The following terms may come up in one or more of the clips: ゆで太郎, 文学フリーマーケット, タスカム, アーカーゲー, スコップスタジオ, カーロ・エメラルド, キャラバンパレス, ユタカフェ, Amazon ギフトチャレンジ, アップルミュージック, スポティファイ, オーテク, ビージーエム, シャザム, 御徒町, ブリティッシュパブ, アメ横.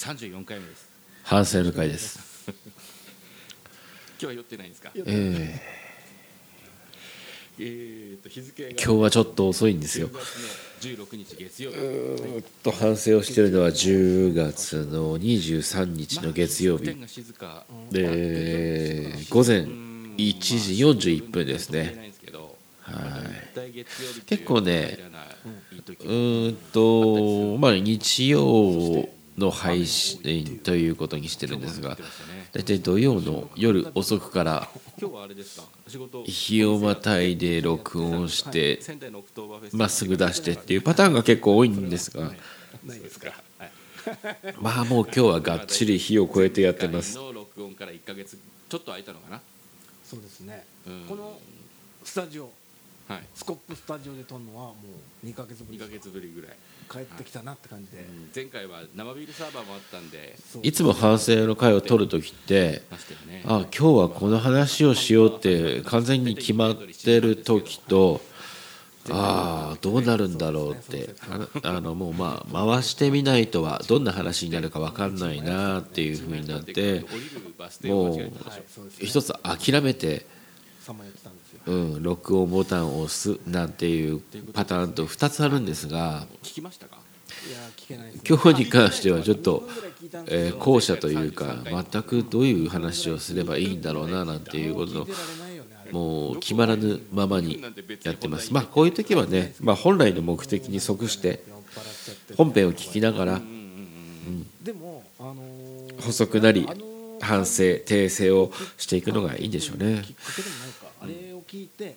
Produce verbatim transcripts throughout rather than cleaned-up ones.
さんじゅうよんかいめです。反省の会です。今日は酔ってないんですか？えー、今日はちょっと遅いんですよ。じゅうろくにち月曜日。うーっと反省をしているのはじゅうがつのにじゅうさんにちの月曜日で午前いちじよんじゅういっぷんですね。はい、結構ね、うーんとまあ日曜の配信ということにしてるんですが、大体土曜の夜遅くから日をまたいで録音してまっすぐ出してっていうパターンが結構多いんですが、まあもう今日はがっちり日を超えてやってます。録音からいっかげつちょっと空いたのかな。そうですね、このスタジオ、はい、スコップスタジオで撮るのはもうにかげつぶりにかげつぶりぐらい帰ってきたなって感じで、はい、うん、前回は生ビールサーバーもあったんで、いつも反省の会を撮るときって、ね、あ今日はこの話をしようって完全に決まってるときと、ああどうなるんだろうってあのもうまあ回してみないとはどんな話になるか分かんないなっていうふうになって、もう一つ諦めて、うん、録音ボタンを押すなんていうパターンとふたつあるんですが、今日に関してはちょっと、えー、後者というか全くどういう話をすればいいんだろうななんていうことのもう決まらぬままにやってます。まあこういう時はね、まあ、本来の目的に即して本編を聞きながら、うん、補足なり反省訂正をしていくのがいいんでしょうね。あれを聞いて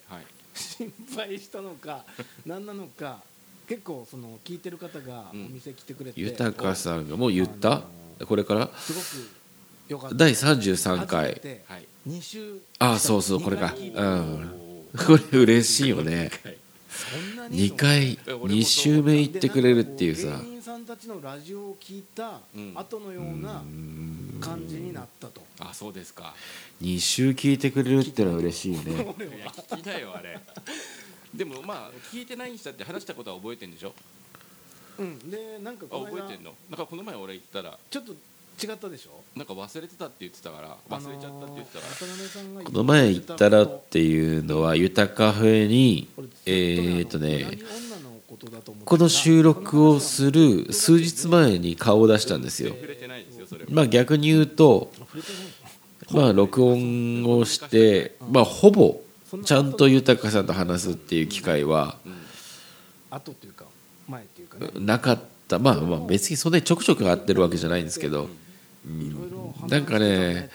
心配したのか何なのか、結構その聞いてる方がお店来てくれて、うん、豊さんがもう言った、あのー、これからすごくよかっただいさんじゅうさんかい、はい、にしゅう、ああそうそうこれか、うん、これ嬉しいよね。にかいに週目行ってくれるっていうさ、芸人さんたちのラジオを聞いた後のような感じになったと。あ、そうですか。に週聞いてくれるってのは嬉しいね。いや聞きだよあれ。でもまあ聞いてない人って話したことは覚えてんでしょ。うん。でなんかこの前覚えてんの。なんかこの前俺言ったらちょっと違ったでしょ。なんか忘れてたって言ってたから忘れちゃったって言ってたから。この前言ったらっていうのはユタカフェにえーっとねこの収録をする数日前に顔を出したんですよ。まあ逆に言うとまあ録音をしてまあほぼちゃんとユタカさんと話すっていう機会はなかった。まあ、まあ別にそんなにちょくちょく会ってるわけじゃないんですけど、うん、なんかね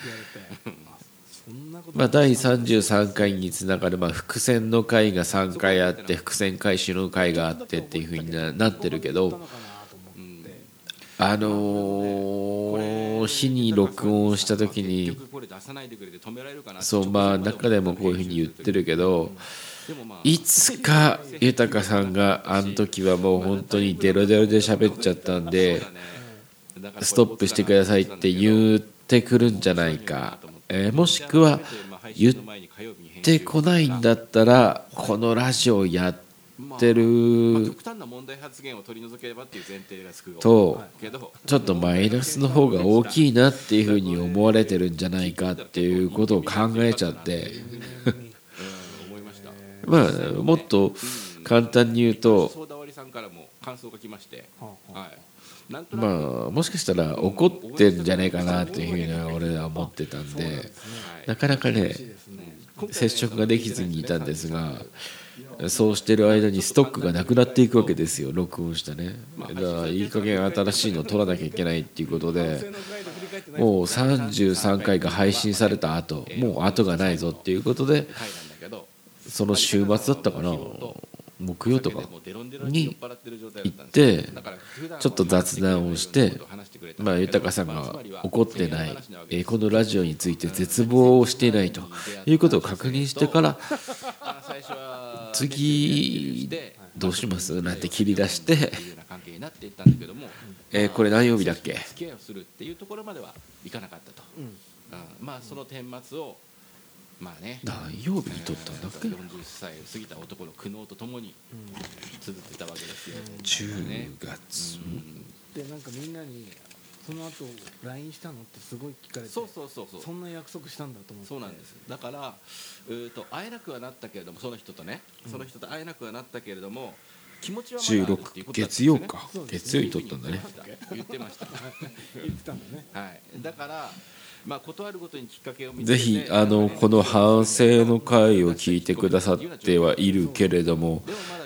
まあだいさんじゅうさんかいにつながる、まあ伏線の回がさんかいあって伏線回収の回があってっていうふうになってるけど、うん、あのー、日に録音した時にそうまあ中でもこういうふうに言ってるけど、いつか豊さんがあの時はもう本当にデロデロで喋っちゃったんでストップしてくださいって言ってくるんじゃないか、えー、もしくは言ってこないんだったらこのラジオやってるとちょっとマイナスの方が大きいなっていうふうに思われてるんじゃないかっていうことを考えちゃってまあ、もっと簡単に言うと、まあ、もしかしたら怒ってんじゃないかなというふうに俺は思ってたんで、なかなかね接触ができずにいたんですが、そうしてる間にストックがなくなっていくわけですよ、録音したね。だからいい加減新しいのを撮らなきゃいけないっていうことで、もうさんじゅうさんかいが配信された後、もう後がないぞっていうことで、その週末だったかな、木曜とかに行ってちょっと雑談をして、まあ豊さんが怒ってないえこのラジオについて絶望をしていないということを確認してから、次どうしますなんて切り出してえこれ何曜日だっけまあね、何曜日に撮ったんだっけ。よんじゅっさいを過ぎた男の苦悩とともに綴ってたわけですよ、じゅうがつ、うん、でなんかみんなにその後 ライン したのってすごい聞かれて、そうそうそうそう、そんな約束したんだと思って。そうなんです。だからうーと会えなくはなったけれども、その人とね、うん、その人と会えなくはなったけれども気持ちはまだあるっていうことだったんですよね。月曜か、そうですね、月曜に撮ったんだね。言ってました。言ってたんだね。はい。だからまあ断るごとにきっかけを見つけて、ぜひあのこの反省の回を聞いてくださってはいるけれども、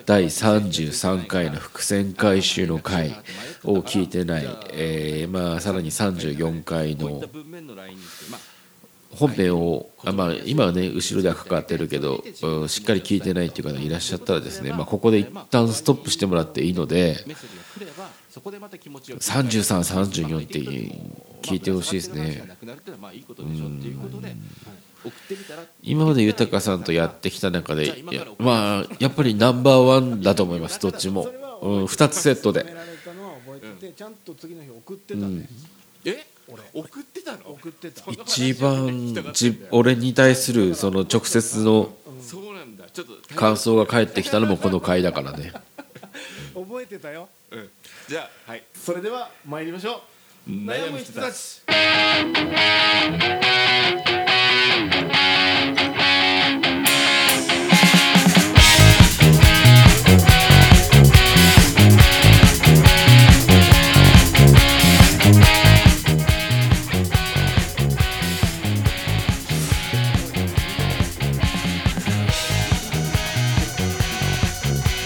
だいさんじゅうさんかいの伏線回収の回を聞いてない、えーまあ、さらにさんじゅうよんかいの本編を、あ、まあ、今はね後ろではかかってるけど、うん、しっかり聞いてないっていう方がいらっしゃったらですね、まあ、ここで一旦ストップしてもらっていいので、さんじゅうさん、さんじゅうよんって聞いてほしいですね。今まで豊さんとやってきた中で、まあ、やっぱりナンバーワンだと思います。どっちも、うん、ふたつセットでちゃんと次の日送ってたね、うん、え送ってたの？送ってた。一番俺に対するその直接の感想が返ってきたのもこの回だからね。覚えてたよ、うん、じゃあ、はい、それでは参りましょう。悩む人たち、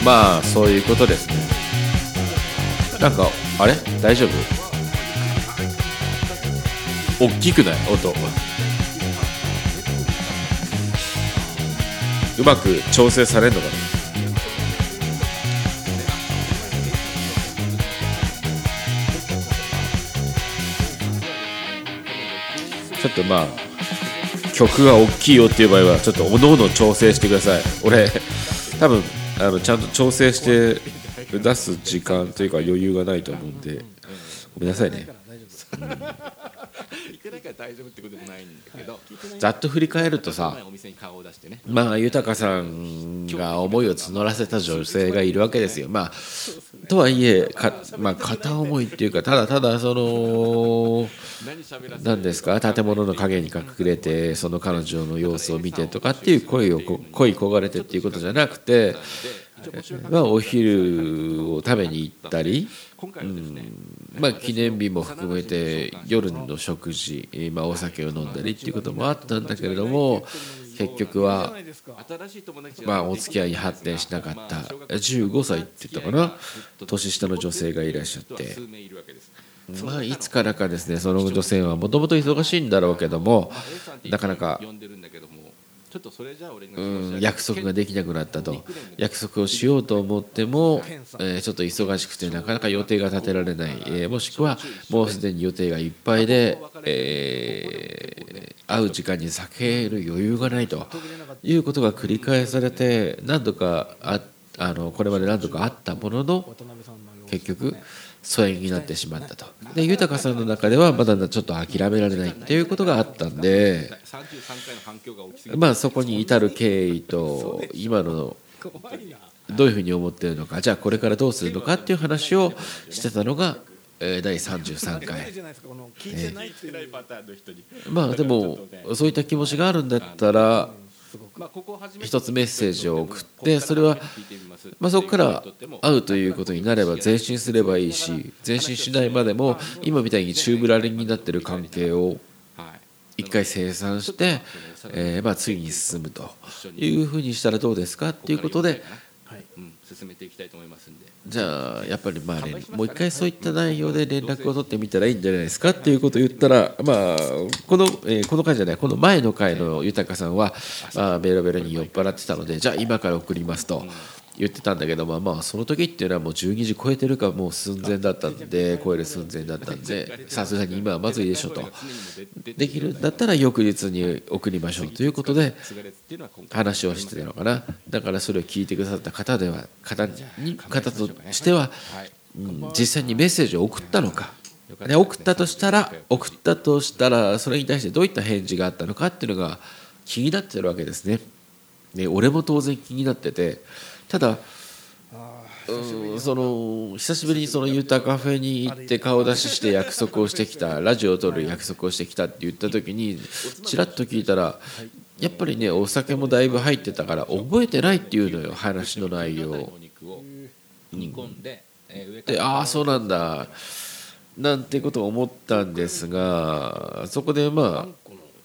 まあそういうことですね。なんかあれ大丈夫？おっきくない？音うまく調整されるのかな。ちょっとまあ曲が大きいよっていう場合はちょっとおのおの調整してください。俺多分あのちゃんと調整して出す時間というか余裕がないと思うんでごめんなさいね。ざっと振り返るとさ、まあ豊さんが思いを募らせた女性がいるわけですよ。まあとはいえか、まあ、片思いっていうか、ただただその何ですか、建物の影に隠れてその彼女の様子を見てとかっていう恋を恋焦がれてっていうことじゃなくて、まあ、お昼を食べに行ったり、うんまあ、記念日も含めて夜の食事、まあ、お酒を飲んだりっていうこともあったんだけれども、結局は、まあ、お付き合いに発展しなかった。じゅうごさいって言ったかな、年下の女性がいらっしゃって、まあ、いつからかですね、その女性はもともと忙しいんだろうけども、なかなかうん約束ができなくなったと。約束をしようと思っても、えー、ちょっと忙しくてなかなか予定が立てられない、えー、もしくはもうすでに予定がいっぱいで、えー、会う時間に避ける余裕がないということが繰り返されて、何度かああのこれまで何度かあったものの結局疎遠になってしまったと。で豊さんの中ではまだちょっと諦められないっていうことがあったんで、まあそこに至る経緯と今のどういうふうに思っているのか、じゃあこれからどうするのかっていう話をしてたのがだいさんじゅうさんかい。まあでもそういった気持ちがあるんだったら一つメッセージを送って、それはまあそこから会うということになれば前進すればいいし、前進しないまでも今みたいに宙ぶらりんになっている関係を一回清算してえまあ次に進むというふうにしたらどうですかということで、進めていきたいと思いますんで、じゃあやっぱりまあ、ね、もう一回そういった内容で連絡を取ってみたらいいんじゃないですかっていうことを言ったら、まあこの、えー、この回じゃない、この前の回の豊さんは、まあ、ベロベロに酔っ払ってたので、じゃあ今から送りますと言ってたんだけど、まあ、まあその時っていうのはもうじゅうにじ超えてるか、もう寸前だったんで、超える寸前だったんで、さすがに今はまずいでしょと、できるんだったら翌日に送りましょうということで話をしてたのかな。だからそれを聞いてくださった方では 方, に方としては、うん、実際にメッセージを送ったのか、ね、送ったとしたら送ったとしたらそれに対してどういった返事があったのかっていうのが気になってるわけです ね, ね。俺も当然気になってて、ただその久しぶりにそのユータカフェに行って顔出しして約束をしてきた、ラジオを撮る約束をしてきたって言った時にちらっと聞いたら、やっぱりねお酒もだいぶ入ってたから覚えてないっていうのよ、話の内容を、うん、でああそうなんだなんてことを思ったんですが、そこでまあ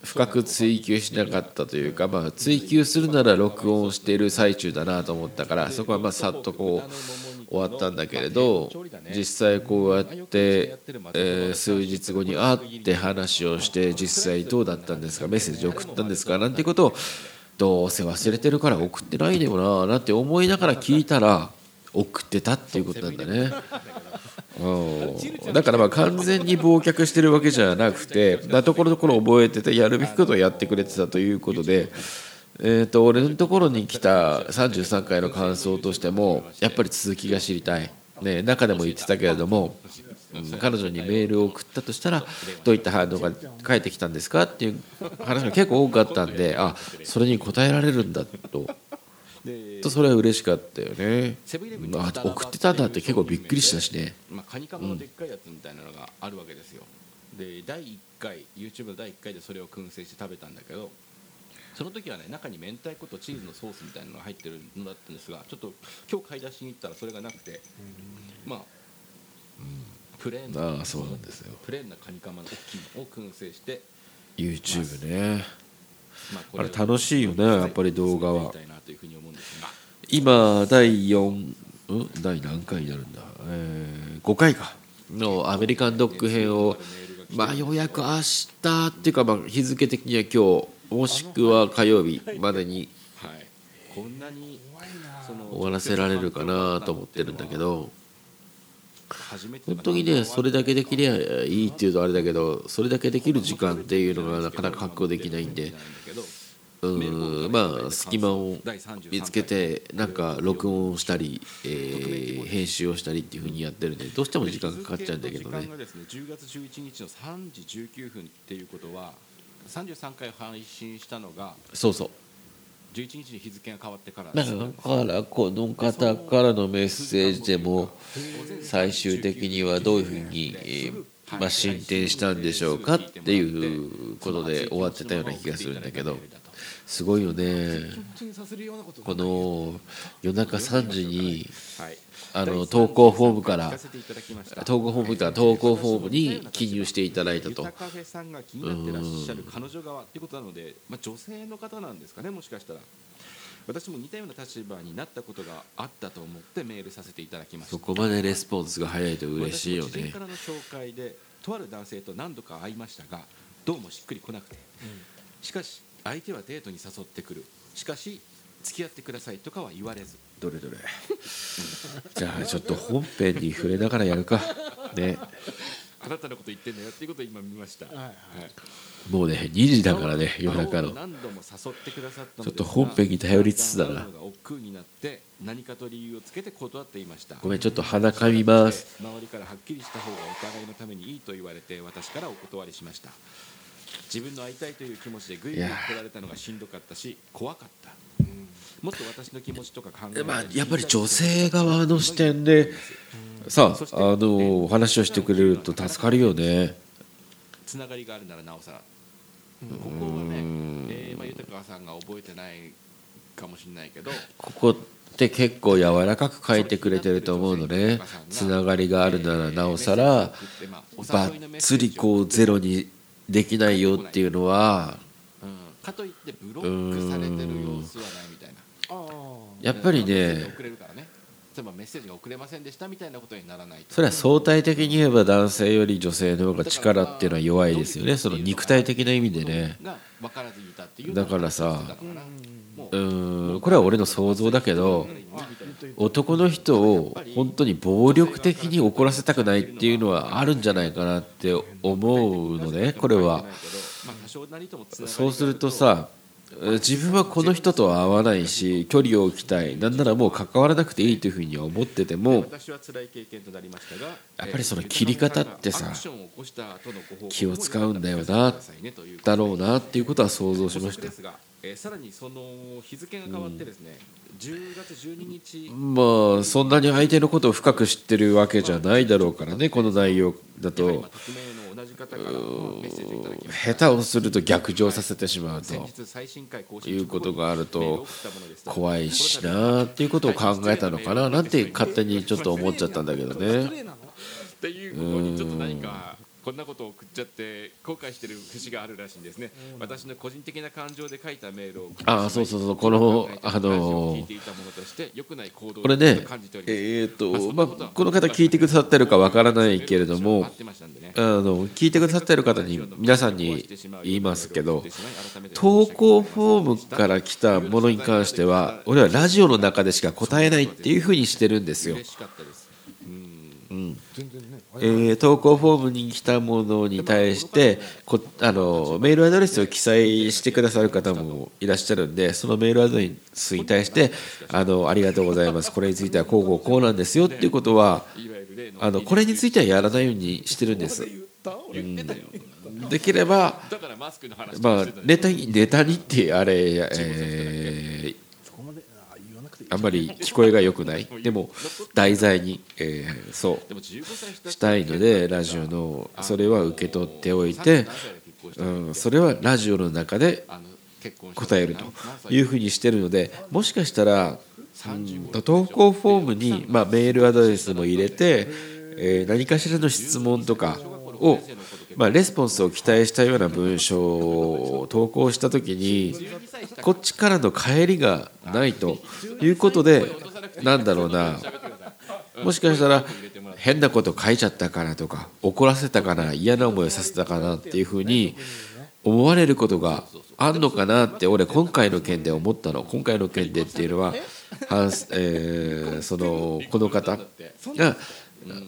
深く追求しなかったというか、まあ、追求するなら録音している最中だなと思ったから、そこはまあさっとこう終わったんだけれど、実際こうやって、えー、数日後に会って話をして、実際どうだったんですか、メッセージ送ったんですかなんてことを、どうせ忘れてるから送ってないでもななんて思いながら聞いたら送ってたっていうことなんだね。だからまあ完全に忘却してるわけじゃなくて、ところどころ覚えててやるべきことをやってくれてたということで、えーと俺のところに来たさんじゅうさんかいの感想としても、やっぱり続きが知りたい、ね、中でも言ってたけれども、うん、彼女にメールを送ったとしたらどういった反応が返ってきたんですかっていう話が結構多かったんで、あそれに答えられるんだと。それは嬉しかったよね。あ送ってたんだって結構びっくりしたしね。まあ、カニカマのでっかいやつみたいなのがあるわけですよ。でだいいっかい YouTube のだいいっかいでそれを燻製して食べたんだけど、その時はね中に明太子とチーズのソースみたいなのが入ってるのだったんですが、ちょっと今日買い出しに行ったらそれがなくて、まあプレーンなプレーンなカニカマの大きいのを燻製して YouTube ね。あれ楽しいよね、やっぱり動画は。今だいよん、うん、第何回になるんだ、えー、ごかいかのアメリカンドッグ編を、まあ、ようやく明日っていうか、まあ、日付的には今日もしくは火曜日までに終わらせられるかなと思ってるんだけど、本当にねそれだけできればいいっていうとあれだけど、それだけできる時間っていうのがなかなか確保できないんで、うん、まあ隙間を見つけてなんか録音をしたり、えー、編集をしたりっていう風にやってるんで、どうしても時間がかかっちゃうんだけどね。じゅうがつじゅういちにちのさんじじゅうきゅうふんっていうことは、さんじゅうさんかい配信したのがそうそうじゅういちにちに日付が変わってから、だからこの方からのメッセージでも最終的にはどういうふうに、えーまあ、進展したんでしょうかっていうことで終わってたような気がするんだけど、すごいよねこの夜中さんじにあの投稿フォームから投稿フォームから投稿フォームに記入していただいたと。カフェさんが気になってらっしゃる彼女側ってことなので、まあ、女性の方なんですかね、もしかしたら。私も似たような立場になったことがあったと思ってメールさせていただきました。そこまでレスポンスが早いと嬉しいよね。私の知人からの紹介でとある男性と何度か会いましたが、どうもしっくりこなくて、うん、しかし相手はデートに誘ってくる、しかし付き合ってくださいとかは言われず、どれどれじゃあちょっと本編に触れながらやるかね。あなたのこと言ってんだよっていうことを今見ました、はいはい、もうねにじだからね夜中の。ちょっと本編に頼りつつだな。ごめんちょっと鼻かみます。周りからはっきりした方がお互いのためにいいと言われて、私からお断りしました。自分の会いたいという気持ちでぐいぐい来られたのがしんどかったし怖かった。もっと私の気持ちとか考えて、まあ、やっぱり女性側の視点でさあ、あのお話をしてくれると助かるよね。つながりがあるならなおさら。ここはね、えーまあ、豊川さんが覚えてないかもしれないけど、ここって結構柔らかく書いてくれてると思うのね。つながりがあるならなおさら、ばっつりこうゼロにできないよっていうのは、かといってブロックされてる様子はないみたいな。やっぱりね、例えばメッセージが送れませんでしたみたいなことにならないと。それは相対的に言えば男性より女性の方が力っていうのは弱いですよね。その肉体的な意味でね。だからさ、うーん、これは俺の想像だけど、男の人を本当に暴力的に怒らせたくないっていうのはあるんじゃないかなって思うのね。これは。そうするとさ。自分はこの人とは合わないし距離を置きたい、なんならもう関わらなくていいというふうには思ってても、やっぱりその切り方ってさ気を使うんだよなだろうなっていうことは想像しました。えー、さらにその日付が変わってですね、うん、じゅうがつじゅうににち、まあそんなに相手のことを深く知ってるわけじゃないだろうからね、この内容だと下手をすると逆上させてしまうということがあると怖いしなっていうことを考えたのかななんて勝手にちょっと思っちゃったんだけどね。っていうことにちょっと何かこんなことを送っちゃって後悔してる節があるらしいんですね。私の個人的な感情で書いたメールを、ああそうそうそう、このあのこれね、えーとまあこの方聞いてくださってるかわからないけれども、あの聞いてくださってる方に皆さんに言いますけど、投稿フォームから来たものに関しては俺はラジオの中でしか答えないっていうふうにしてるんですよ。うんえー、投稿フォームに来たものに対してこあのメールアドレスを記載してくださる方もいらっしゃるんで、そのメールアドレスに対して あのありがとうございます、これについてはこうこうこうなんですよっていうことはあのこれについてはやらないようにしてるんです、うん、できれば、まあ、ネタにネタにってあれ、えーあんまり聞こえが良くないでも題材に、えー、そうしたいのでラジオのそれは受け取っておいて、うん、それはラジオの中で答えるというふうにしてるので、もしかしたら、うん、投稿フォームに、まあ、メールアドレスも入れて、えー、何かしらの質問とかを、まあ、レスポンスを期待したような文章を投稿したときにこっちからの帰りがないということで、なんだろうな、もしかしたら変なこと書いちゃったかなとか怒らせたかな、嫌な思いをさせたかなっていうふうに思われることがあんのかなって俺今回の件で思ったの。今回の件でっていうのは、えー、そのこの方が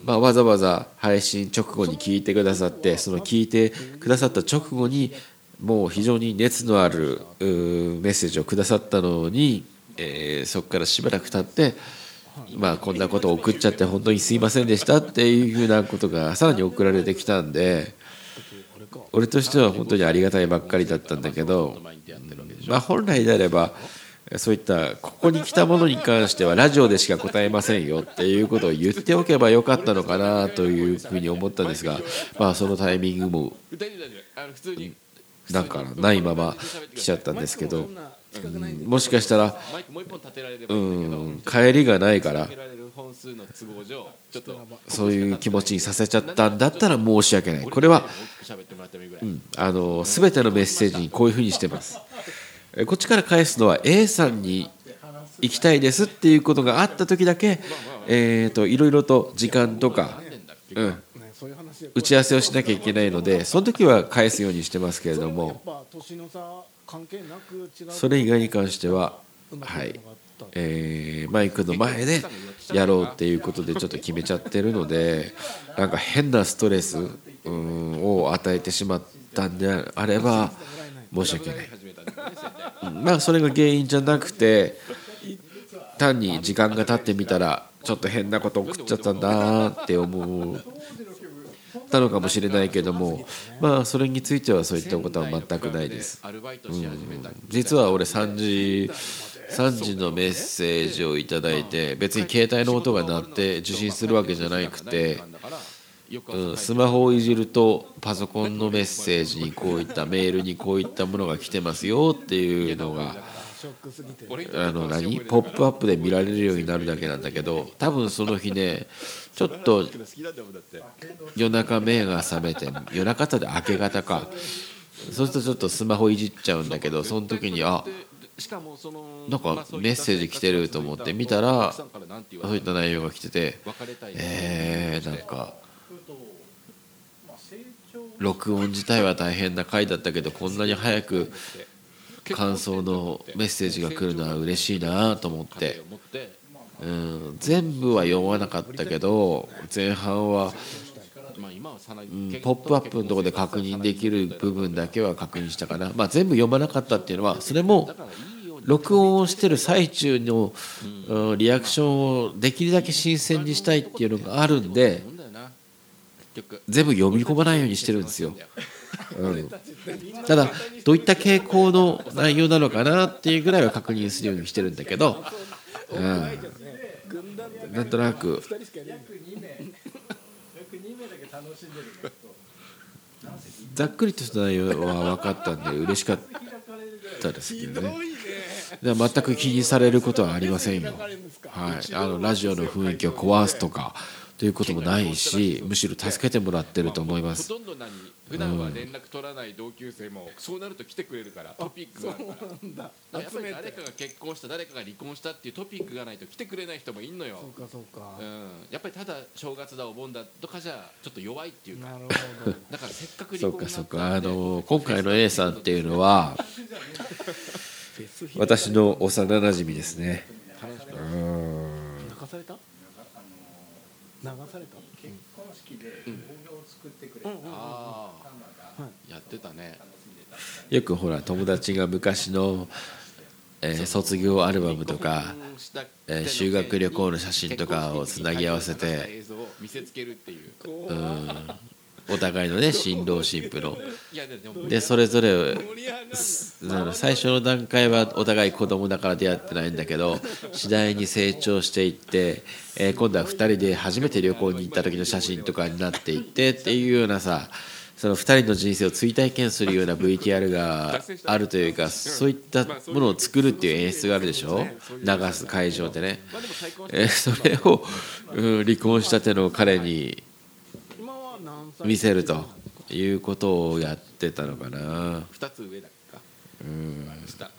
まあ、わざわざ配信直後に聞いてくださって、その聞いてくださった直後にもう非常に熱のあるメッセージをくださったのに、えそこからしばらく経ってまあこんなことを送っちゃって本当にすいませんでしたっていうふうなことがさらに送られてきたんで、俺としては本当にありがたいばっかりだったんだけど、まあ本来であればそういったここに来たものに関してはラジオでしか答えませんよっていうことを言っておけばよかったのかなというふうに思ったんですが、まあそのタイミングもなんかないまま来ちゃったんですけど、うん、もしかしたら、うん、帰りがないからそういう気持ちにさせちゃったんだったら申し訳ない。これは、うん、あの全てのメッセージにこういうふうにしてます。こっちから返すのは A さんに行きたいですっていうことがあった時だけ、えーといろいろと時間とか、うん、打ち合わせをしなきゃいけないのでその時は返すようにしてますけれども、それ以外に関しては、はいえー、マイクの前でやろうっていうことでちょっと決めちゃってるので、なんか変なストレスを与えてしまったんであれば申し訳ない。まあそれが原因じゃなくて、単に時間が経ってみたらちょっと変なこと送っちゃったんだって思ったのかもしれないけども、まあそれについてはそういったことは全くないです、うん、実は俺さんじさんじのメッセージをいただいて、別に携帯の音が鳴って受信するわけじゃなくて、うん、スマホをいじるとパソコンのメッセージにこういったメールにこういったものが来てますよっていうのがあの何ポップアップで見られるようになるだけなんだけど、多分その日ねちょっと夜中目が覚めて、夜中とで明け方か、そうするとちょっとスマホいじっちゃうんだけど、その時にあなんかメッセージ来てると思って見たらそういった内容が来てて、えーなんか録音自体は大変な回だったけどこんなに早く感想のメッセージが来るのは嬉しいなと思って、うん、全部は読まなかったけど前半は、うん、ポップアップのところで確認できる部分だけは確認したかな、まあ、全部読まなかったっていうのはそれも録音をしてる最中のリアクションをできるだけ新鮮にしたいっていうのがあるんで全部読み込まないようにしてるんですようん、ただどういった傾向の内容なのかなっていうぐらいは確認するようにしてるんだけど、うん、なんとなくざっくりとした内容は分かったんで嬉しかったですけどね。で全く気にされることはありませんよ、はい、あのラジオの雰囲気を壊すとかということもないし、むしろ助けてもらってると思います。ほとんど何普段は連絡取らない同級生もそうなると来てくれるから、トピックがあるから、やっぱり誰かが結婚した誰かが離婚したっていうトピックがないと来てくれない人もいんのよ。そうかそうか、うん、やっぱりただ正月だお盆だとかじゃちょっと弱いっていうか、なるほどだからせっかく離婚になったそうかそうか、あの今回の A さんっていうのは私の幼なじみですね。泣かされた流された結婚式で動画を作ってくれた、うんうんうん、あやってたね。よくほら友達が昔の、えー、卒業アルバムとか、えー、修学旅行の写真とかをつなぎ合わせて、うん、お互いのね新郎新婦のでそれぞれ最初の段階はお互い子供だから出会ってないんだけど、次第に成長していって、えー、今度はふたりで初めて旅行に行った時の写真とかになっていってっていうようなさ、そのふたりの人生を追体験するような ブイティーアール があるというか、そういったものを作るっていう演出があるでしょ、流す会場でね、えー、それを、うん、離婚したての彼に見せるということをやってたのかな。ふたつ上だっけか。うん。下。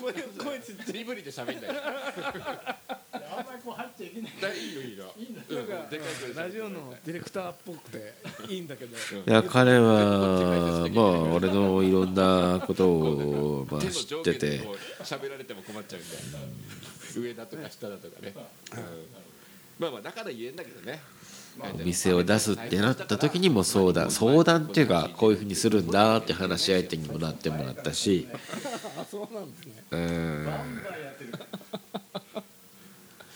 声声ちっちゃいぶりで喋んない。あんまりこう入っちゃいけない。いいよいいよ。いいんだ。ラジオのディレクターっぽくていいんだけど。いや彼はまあ俺のいろんなことをまあ知ってて。喋られても困っちゃうみたいな。上だとか下だとかね。まあまあだから言えんだけどね。お店を出すってなった時にも相談相談っていうか、こういうふうにするんだって話し相手にもなってもらったし、そうなんですね。うん、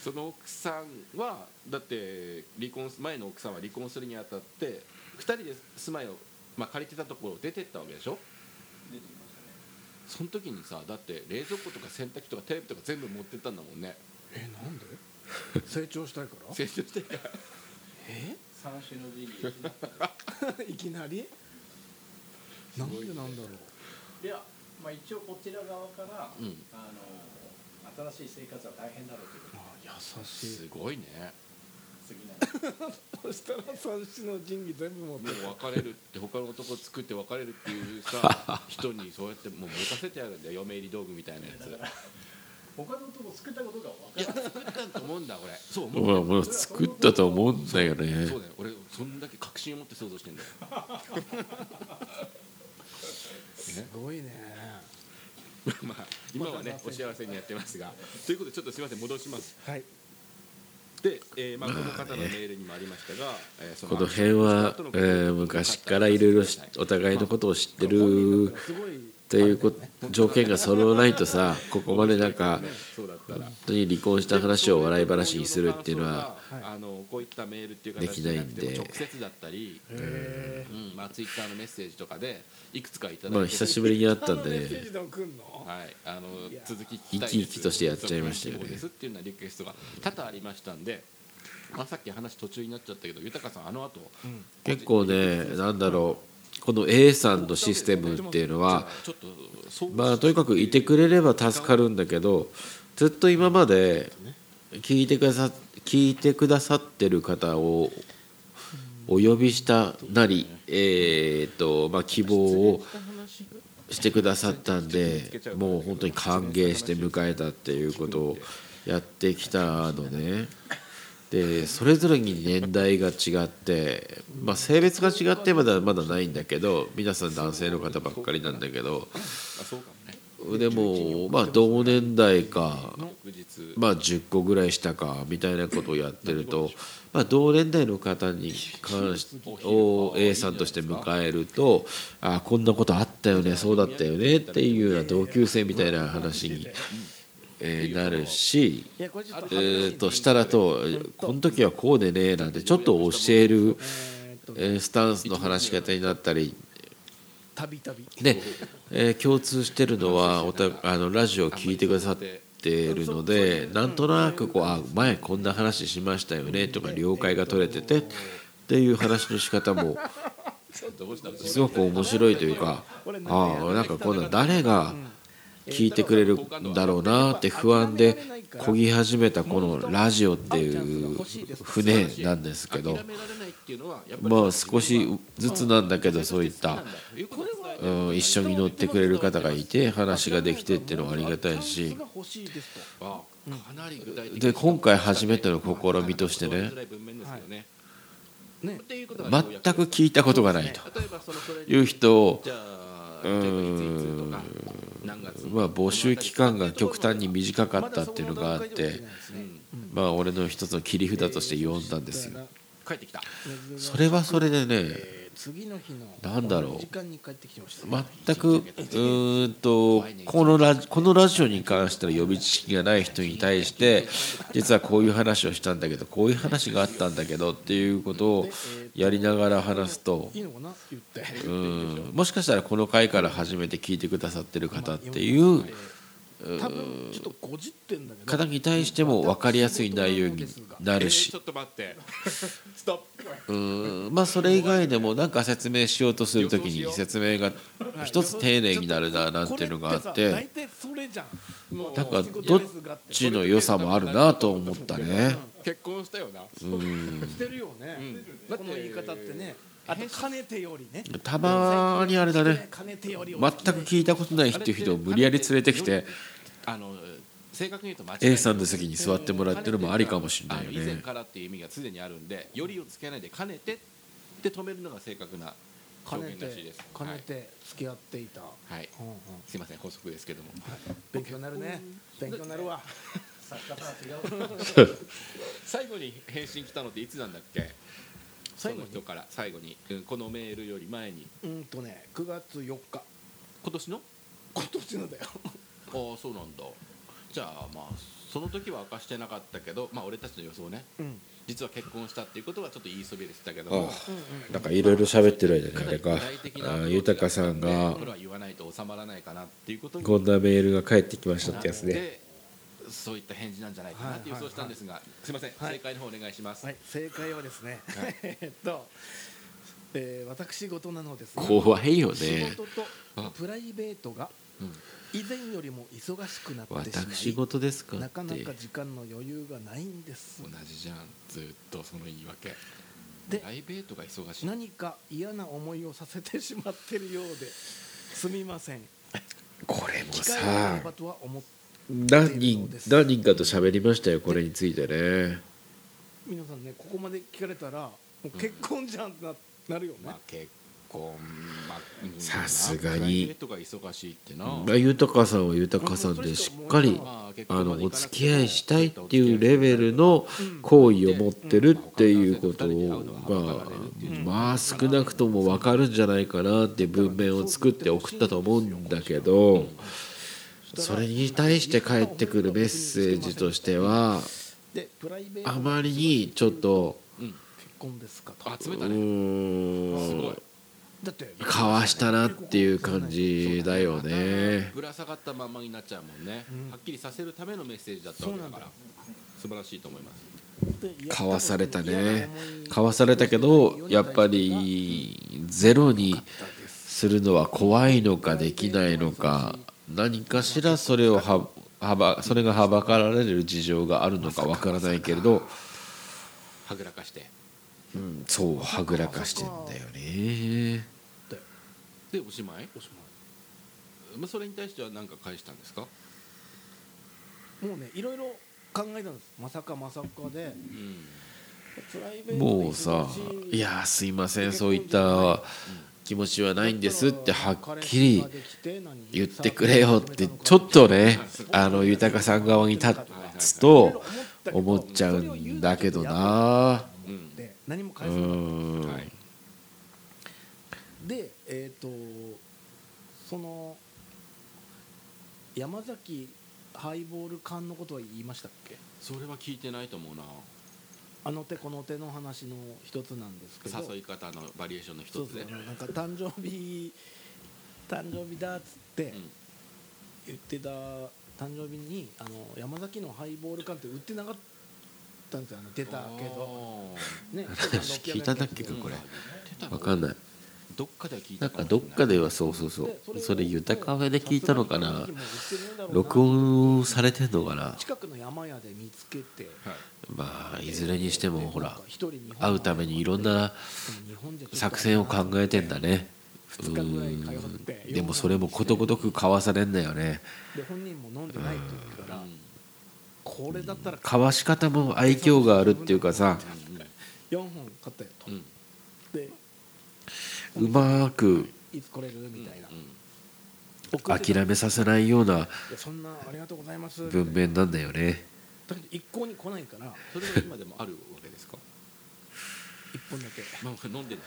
その奥さんはだって離婚前の奥さんは離婚するにあたってふたりで住まいを、まあ、借りてたところを出てったわけでしょ。出てきましたね。その時にさ、だって冷蔵庫とか洗濯機とかテレビとか全部持ってったんだもんね。え、なんで成長したいから成長したいからえ三種の神器いきなりなんでなんだろう。いや、まあ、一応こちら側から、うん、あの新しい生活は大変だろうということで、まあ、優しい。すごいね。次なんそしたら三種の神器全部持ってもう別れるって他の男作って別れるっていうさ人にそうやってもう持たせてやるんだよ、嫁入り道具みたいなやつ。他の男を作ったことが分からない。いや、作ったと思うんだ俺。そう思う。俺はもう作ったと思うんだよね。そうだよ。俺そんだけ確信を持って想像してんだよ。すごいね。まあ今はねお幸せにやってますが、ということでちょっとすみません戻します。はい。で、えーまあ、この方のメールにもありましたが、まあえー、そのこの辺は、えー、昔からいろいろお互いのことを知ってる。というこ条件が揃わないとさ、ここまでなんか本当に離婚した話を笑い話にするっていうのはできないんで、直接だったり、うん、まあツイッターのメッセージとかでいくつかいただいて、まあ久しぶりに会ったんでね、はい、あの続き生き生きとしてやっちゃいましたよね。っていうようなリクエストが多々ありましたんで、まあ、さっき話途中になっちゃったけど、豊さんあの後、うん、結構ね、なんだろう。この A さんのシステムっていうのは、まあとにかくいてくれれば助かるんだけど、ずっと今まで聞いてくださ、聞いてくださってる方をお呼びしたなり、えーとまあ希望をしてくださったんで、もう本当に歓迎して迎えたっていうことをやってきたのね。でそれぞれに年代が違って、まあ、性別が違ってまだまだないんだけど、皆さん男性の方ばっかりなんだけど、でもまあ同年代か、まあ、じゅっこぐらい下かみたいなことをやってると、まあ、同年代の方に関しを A さんとして迎えると、あこんなことあったよね、そうだったよねっていうような同級生みたいな話になるし、えー、としたらとこの時はこうでねなんてちょっと教えるスタンスの話し方になったり、たびたびで、えー、共通してるのはおたあのラジオを聞いてくださっているので、なんとなくこうあ前こんな話しましたよねとか了解が取れててっていう話の仕方もすごく面白いというか、ああなんかこんな誰が聞いてくれるんだろうなって不安で漕ぎ始めたこのラジオっていう船なんですけど、まあ少しずつなんだけどそういった、うん、一緒に乗ってくれる方がいて話ができてっていうのはありがたいし、で今回初めての試みとしてね、全く聞いたことがないという人をうんまあ、募集期間が極端に短かったっていうのがあって、まあ、俺の一つの切り札として読んだんですよ。それはそれでね、なんだろう、全くうーんとこのラジ、このラジオに関しての予備知識がない人に対して実はこういう話をしたんだけどこういう話があったんだけどっていうことをやりながら話すと、うんもしかしたらこの回から初めて聞いてくださってる方っていう方に対しても分かりやすい内容になるし、まあそれ以外でも何か説明しようとするときに説明が一つ丁寧になるななんていうのがあって、なんかどっちの良さもあるなと思ったね。結婚したよな、してるよね、この言い方ってね。あとかねてよりね、たまにあれだね、全く聞いたことない人っていう人を無理やり連れてきて A さんの席に座ってもらってるのもありかもしれないよね。以前からっていう意味がすでにあるんで、よりをつけないでかねてって止めるのが正確な表現らしいです。かねて付き合っていた、はいはい、うんうん、すいません補足ですけども、はい、勉強になるね、勉強になるわ違う最後に返信来たのっていつなんだっけ。その人から最後に、うん、このメールより前に、うんとね、くがつよっか、今年の今年のだよああそうなんだ。じゃあまあその時は明かしてなかったけど、まあ俺たちの予想ね、うん、実は結婚したっていうことはちょっと言いそびれてたけど、ああ、うんうん、なんかいろいろ喋ってる間に、ね、あれか、ああ豊さんがこんなメールが返ってきましたってやつね。そういった返事なんじゃないかなって予想したんですが、はいはいはい、すみません、はい、正解の方お願いします、はい、正解はですね、はい、えっと、えー、私事なのですが、怖いよね、仕事とプライベートが以前よりも忙しくなってしまい、私事ですかってなかなか時間の余裕がないんです。同じじゃん、ずっとその言い訳で、プライベートが忙しい、何か嫌な思いをさせてしまってるようですみませんこれもさ、機会があればとは思って何 人, 何人かと喋りましたよこれについてね。皆さんね、ここまで聞かれたらもう結婚じゃんって な,、うん、なるよね、まあ、結婚、まあ、さすがに豊川さんは豊さんでしっかりあのお付き合いしたいっていうレベルの好意を持ってるっていうことが、まあ少なくとも分かるんじゃないかなって文面を作って送ったと思うんだけど、それに対して返ってくるメッセージとしてはあまりにちょっとかわしたなっていう感じだよね。ぶら下がったままになっちゃうもんね。はっきりさせるためのメッセージだったわけだから素晴らしいと思います。かわされたね。かわされたけどやっぱりゼロにするのは怖いのかできないのか、何かしらそれをはばそれがはばかられる事情があるのかわからないけれど、はぐらかして、うん、そうはぐらかしてんだよね。でおしまい。おしまい。まあ、それに対しては何か返したんですか。もうね、いろいろ考えたんです。まさかまさかで。うん、もうさ、いやすいませんそういった、うん、気持ちはないんですってはっきり言ってくれよってちょっとね、あの豊さん側に立つと思っちゃうんだけどな。何も返さなかった。で、えっとその山崎ハイボール缶のことは言いましたっけ。それは聞いてないと思うな。あの手この手の話の一つなんですけど、誘い方のバリエーションの一つで、そうそう、なんか誕生日誕生日だっつって言ってた誕生日にあの山崎のハイボール缶って売ってなかったんですよね。出たけどね、聞いただっけかこれ、分かんない。どっかで聞いたなんかどっかではそうそうそうそれユタカフェで聞いたのかな、録音されてんのかな。近くの山屋で見つけて、まあいずれにしてもほら会うためにいろんな作戦を考えてんだね。うん、でもそれもことごとくかわされんだよね。で本人も飲んでないって言うから、これだったらかわし方も愛嬌があるっていうかさ、よんほん買ったよと、うん、でうまくいつ来れるみたいな、うん、諦めさせないような文面なんだよね。だけど一向に来ないから。それが今でもあるわけですか？一本だけ、まあ、飲んでない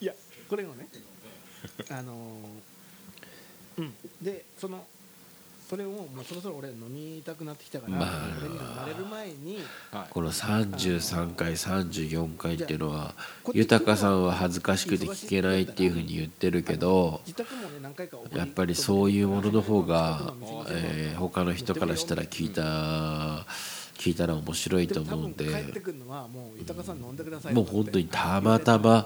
いやこれもねあのー、うんでそのそれをもうそろそろ俺飲みたくなってきたから、まあ、俺に慣れる前に、はい、このさんじゅうさんかいさんじゅうよんかいっていうのは豊さんは恥ずかしくて聞けないっていうふうに言ってるけど、やっぱりそういうものの方が、えー、他の人からしたら聞いた聞いたら面白いと思うんで、もう本当にたまたま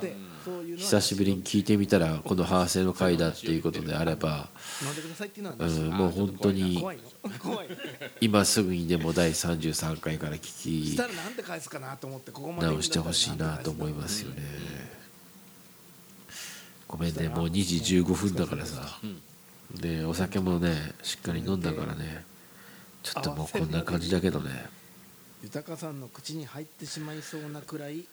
久しぶりに聞いてみたらこの反省の回だっていうことであれば、うん、もう本当に今すぐにでもだいさんじゅうさんかいから聞き直してほしいなと思いますよね。ごめんね、もうにじじゅうごふんだからさ、でお酒もねしっかり飲んだからね、ちょっともうこんな感じだけどね。豊さんの口に入ってしまいそうなくらい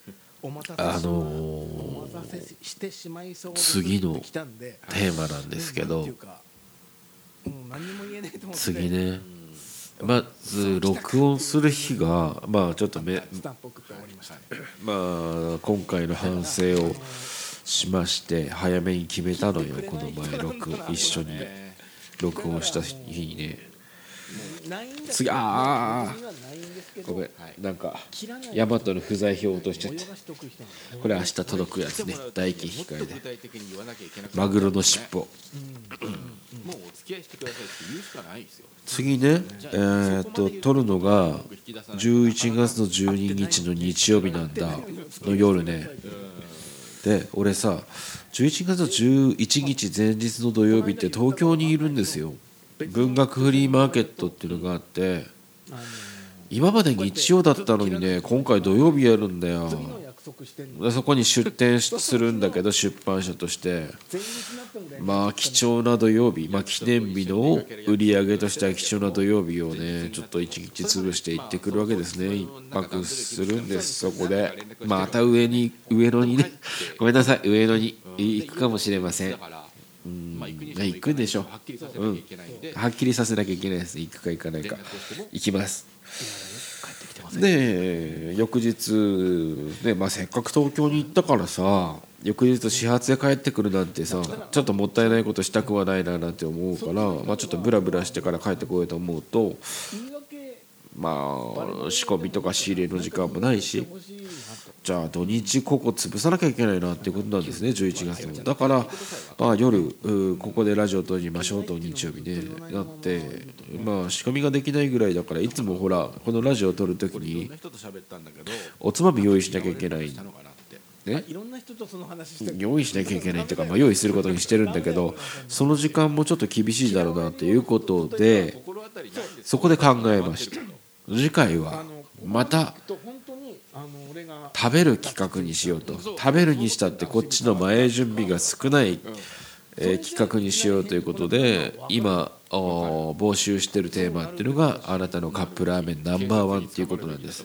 お待たせしてしまいそうで、次のテーマなんですけど、次ね、まず録音する日が、まあちょっとめまあ今回の反省をしまして早めに決めたのよ。この前録一緒に録音した日にね。次、ああごめん、なんかヤマトの不在表を落としちゃった。これ明日届くやつね、代金控えでマグロの尻尾、うん、もうお付き合いしてくださいって言うしかないですよ。次ね、えー、っと撮るのがじゅういちがつのじゅうににちの日曜日なんだの夜ね。で俺さじゅういちがつのじゅういちにち前日の土曜日って東京にいるんですよ。文学フリーマーケットっていうのがあって、今まで日曜だったのにね、今回土曜日やるんだよ。そこに出展するんだけど、出版社としてまあ貴重な土曜日、まあ記念日の売り上げとしては貴重な土曜日をね、ちょっと一日潰して行ってくるわけですね。一泊するんです。そこでまた上に上野にね、ごめんなさい、上野に行くかもしれません。うん、まあ、行くでしょ。はっきりさせなきゃいけないんで、はっきりさせなきゃいけないです。行くか行かないか。行きます。で翌日で、まあ、せっかく東京に行ったからさ、翌日始発で帰ってくるなんてさ、ちょっともったいないことしたくはないななんて思うから、まあ、ちょっとブラブラしてから帰ってこようと思うと、まあ仕込みとか仕入れの時間もないし、じゃあ土日ここ潰さなきゃいけないなっていうことなんですね、じゅういちがつも。だから、まあ、夜ここでラジオ撮りましょうと日曜日でなって、まあ、仕込みができないぐらいだから、いつもほらこのラジオ撮るときにおつまみ用意しなきゃいけない、ね、用意しなきゃいけないっていうか、まあ、用意することにしてるんだけど、その時間もちょっと厳しいだろうなっていうことで、そこで考えました。次回はまた食べる企画にしようと。食べるにしたってこっちの前準備が少ない、えー、企画にしようということで、今募集してるテーマっていうのがあなたのカップラーメンナンバーワンっていうことなんです。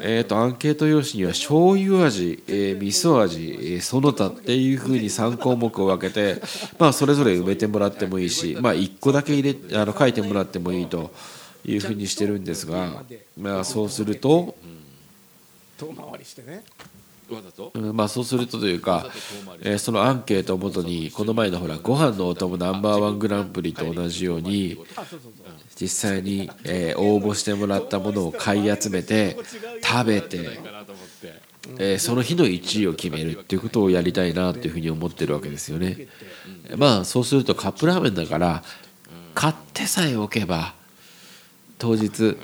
えーとアンケート用紙には醤油味、えー、味噌味、えー、その他っていうふうにさん項目を分けて、まあそれぞれ埋めてもらってもいいし、まあいっこだけ入れあの書いてもらってもいいというふうにしてるんですが、まあそうすると、まあそうするとというか、えそのアンケートをもとに、この前のほらご飯のお供ナンバーワングランプリと同じように、実際にえ応募してもらったものを買い集めて食べて、えー、その日のいちいを決めるっていうことをやりたいなというふうに思ってるわけですよね。まあそうするとカップラーメンだから買ってさえおけば当日、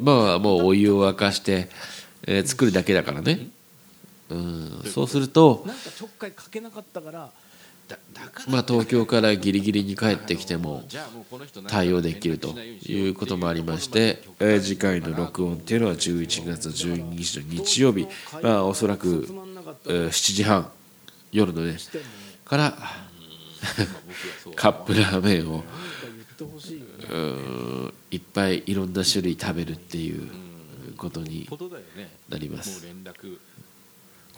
まあもうお湯を沸かして、えー、作るだけだからね、うん、そうするとまあ東京からギリギリに帰ってきても対応できるということもありまして、え次回の録音っていうのはじゅういちがつじゅうににちの日曜日、まあおそらくしちじはん夜のねからカップラーメンをいっぱいいろんな種類食べるっていうことになります。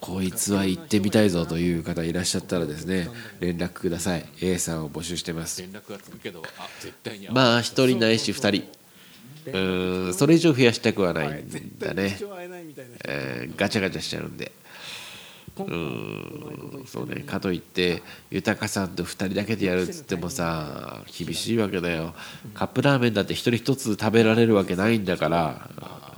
こいつは行ってみたいぞという方いらっしゃったらですね、連絡ください。 A さんを募集してます。まあひとりないしふたり、うーんそれ以上増やしたくはないんだね、えー、ガチャガチャしちゃうんで、うーんそうね、かといって豊さんとふたりだけでやるっつってもさ厳しいわけだよ。カップラーメンだってひとりひとつ食べられるわけないんだから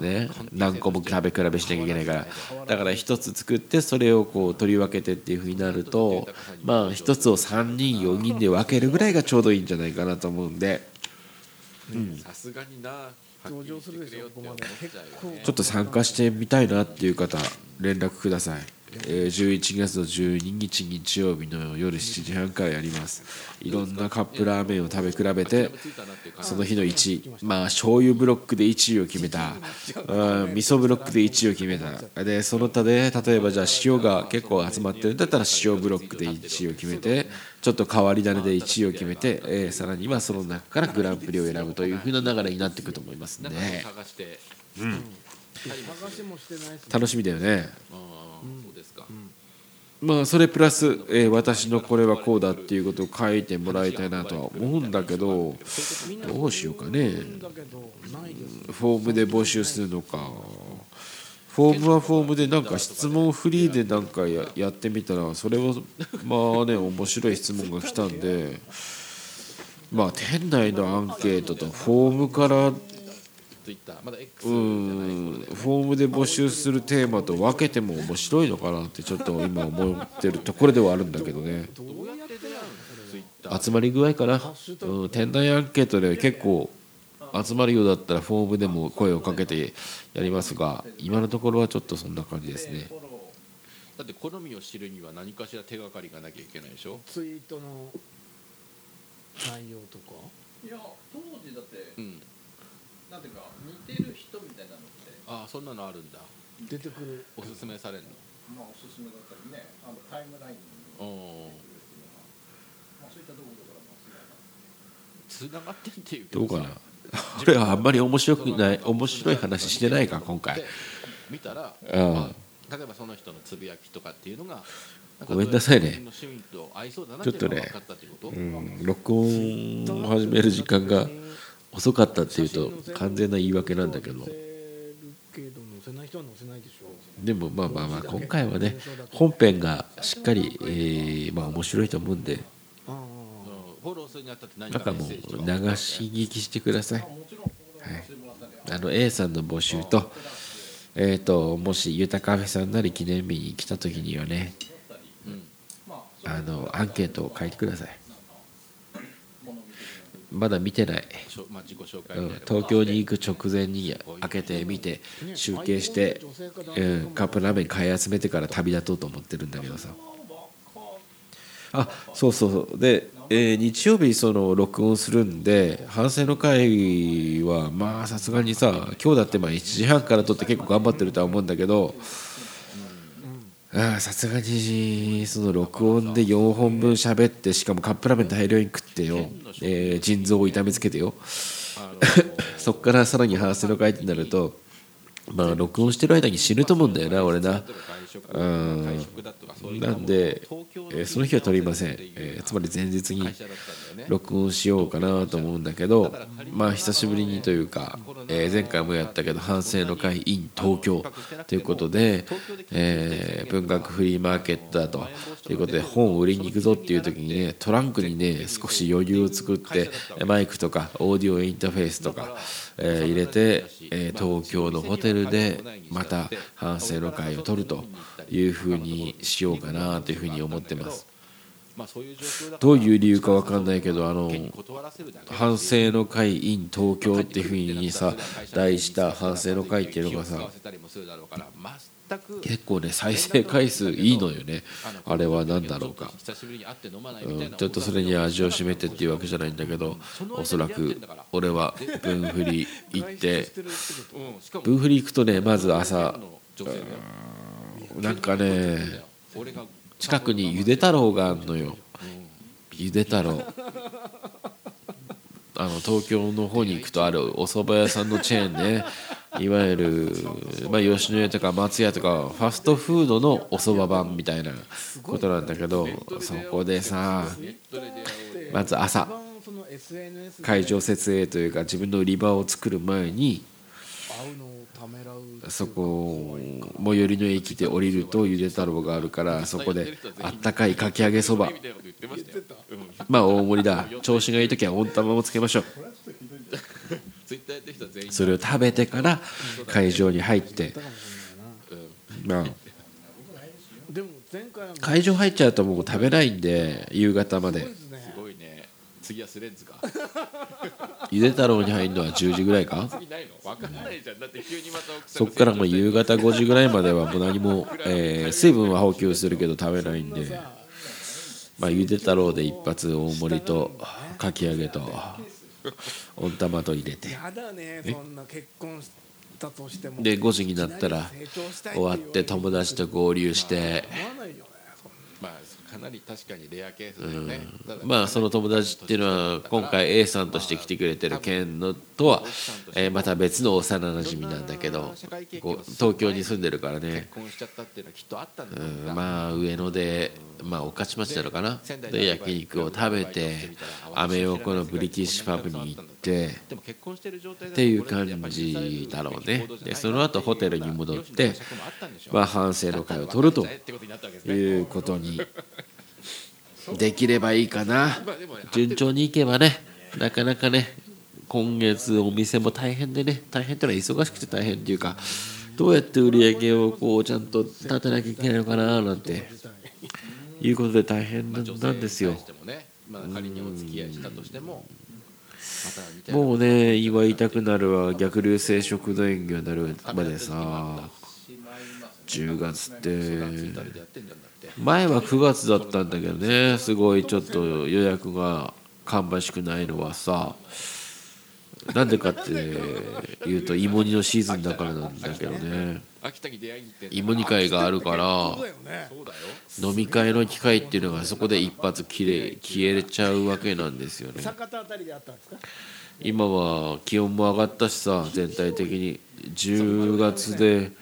ね、何個も食べ比べしなきゃいけないから、だから一つ作ってそれをこう取り分けてっていう風になると、まあ一つをさんにんよにんで分けるぐらいがちょうどいいんじゃないかなと思うんで、うん、ちょっと参加してみたいなっていう方連絡ください。じゅういちがつのじゅうににち日曜日の夜しちじはんからやります。いろんなカップラーメンを食べ比べてその日のいちい、まあ醤油ブロックでいちいを決めた、うん味噌ブロックでいちいを決めた、でその他で例えばじゃあ塩が結構集まってるんだったら塩ブロックでいちいを決めて、ちょっと変わり種でいちいを決めて、えー、さらにはその中からグランプリを選ぶという風な流れになっていくと思いますね。うん楽しみだよね。まあそれプラス、えー、私のこれはこうだっていうことを書いてもらいたいなとは思うんだけど、どうしようかね。フォームで募集するのか、フォームはフォームでなんか質問フリーでなんか や, やってみたら、それはまあね面白い質問が来たんで、まあ店内のアンケートとフォームからうんフォームで募集するテーマと分けても面白いのかなってちょっと今思ってるところではあるんだけどね。集まり具合かな、うん、店内アンケートで結構集まるようだったらフォームでも声をかけてやりますが、今のところはちょっとそんな感じですね。だって好みを知るには何かしら手がかりがなきゃいけないでしょ。ツイートの内容とか、いや当時だって、うんなんていうか似てる人みたいなのってああそんなのあるんだ、出てくるおすすめされるの、まあおすすめだったりね、あのタイムラインにそういったところから繋がってっていうどうかな。俺はあんまり面白くない面白い話してないか今回見たら、うんまあ、例えばその人のつぶやきとかっていうのがごめんなさいね、ちょっとね、うん、録音を始める時間が遅かったっていうと完全な言い訳なんだけど、でもまあまあまあ今回はね本編がしっかりえーまあ面白いと思うんで、なんかもう流し聞きしてください、はい、あの A さんの募集とえーともしゆたカフェさんなり記念日に来た時にはね、あのアンケートを書いてください。まだ見てない、うん、東京に行く直前に開けて見て集計して、うん、カップラーメン買い集めてから旅立とうと思ってるんだけどさあ、そうそうそうで、えー、日曜日その録音するんで反省の会はまあさすがにさ今日だってまあいちじはんから撮って結構頑張ってるとは思うんだけど、さすがにその録音でよんほんぶん喋ってしかもカップラーメン大量に食ってよ、えー、腎臓を痛めつけてよそっからさらに反省の回ってなるとまあ録音してる間に死ぬと思うんだよな俺な、うんなんで、えー、その日は撮りません、えー、つまり前日に録音しようかなと思うんだけど、まあ久しぶりにというか、えー、前回もやったけど反省の会 in 東京ということで、えー、文学フリーマーケットだとということで本を売りに行くぞっていう時にねトランクにね少し余裕を作ってマイクとかオーディオインターフェースとか、えー、入れて、えー、東京のホテルルでまた反省の会を取るというふうにしようかなというふうに思ってます。どういう理由か分かんないけど、あの反省の会 in 東京っていうふうにさ題した反省の会っていうのがさ、結構ね再生回数いいのよね。あれは何だろうか、うん、ちょっとそれに味を占めてっていうわけじゃないんだけど、おそらく俺は分振り行って分振り行くとね、まず朝なんかね近くにゆで太郎があるのよ。ゆで太郎、あの東京の方に行くとあるお蕎麦屋さんのチェーンね、いわゆる、まあ、吉野家とか松屋とかファストフードのおそば版みたいなことなんだけど、そこでさまず朝会場設営というか自分の売り場を作る前にそこ最寄りの駅で降りるとゆで太郎があるから、そこであったかいかき揚げそば、まあ大盛りだ、調子がいい時は温玉もつけましょう。それを食べてから会場に入って、まあ会場入っちゃうともう食べないんで夕方まで。次はスレッズか。ゆで太郎に入るのはじゅうじぐらいか。そこからもう夕方ごじぐらいまではもう何も、えー、水分は補給するけど食べないんで、まあ、ゆで太郎で一発大盛りとかき揚げと温玉と入れて、でごじになったら終わって友達と合流して、かなり確かにレアケースだよね。うん、まあその友達っていうのは今回 A さんとして来てくれてる県のとはえまた別の幼なじみなんだけど、東京に住んでるからね。うん、まあ上野でまあ御徒町なのかな、で焼肉を食べてアメ横のブリティッシュパブに行ってっていう感じだろうね。でその後ホテルに戻って、まあ反省の会を取るということにできればいいかな。順調にいけばね、なかなかね今月お店も大変でね、大変というのは忙しくて大変っていうか、どうやって売り上げをこうちゃんと立てなきゃいけないのかななんていうことで大変なんですよ。うん、もうね今言いたくなるは逆流性食道炎になるまでさ、じゅうがつって前はくがつだったんだけどね、すごいちょっと予約が芳しくないのはさ、なんでかっていうと芋煮のシーズンだからなんだけどね。芋煮会があるから飲み会の機会っていうのがそこで一発消えちゃうわけなんですよね。今は気温も上がったしさ、全体的にじゅうがつで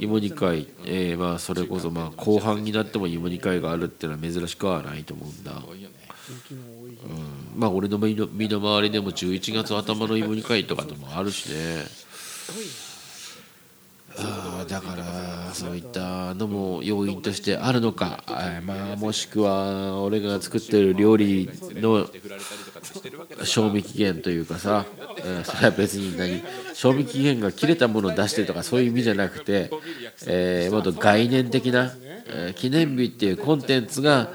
芋煮会、えーまあ、それこそまあ後半になっても芋煮会があるっていうのは珍しくはないと思うんだ。うん、まあ俺の身の回りでもじゅういちがつ頭の芋煮会とかでもあるしね。あだからそういったのも要因としてあるのか、まあ、もしくは俺が作ってる料理の賞味期限というかさ、えそれは別に何賞味期限が切れたものを出してとかそういう意味じゃなくて、えもっと概念的な記念日っていうコンテンツが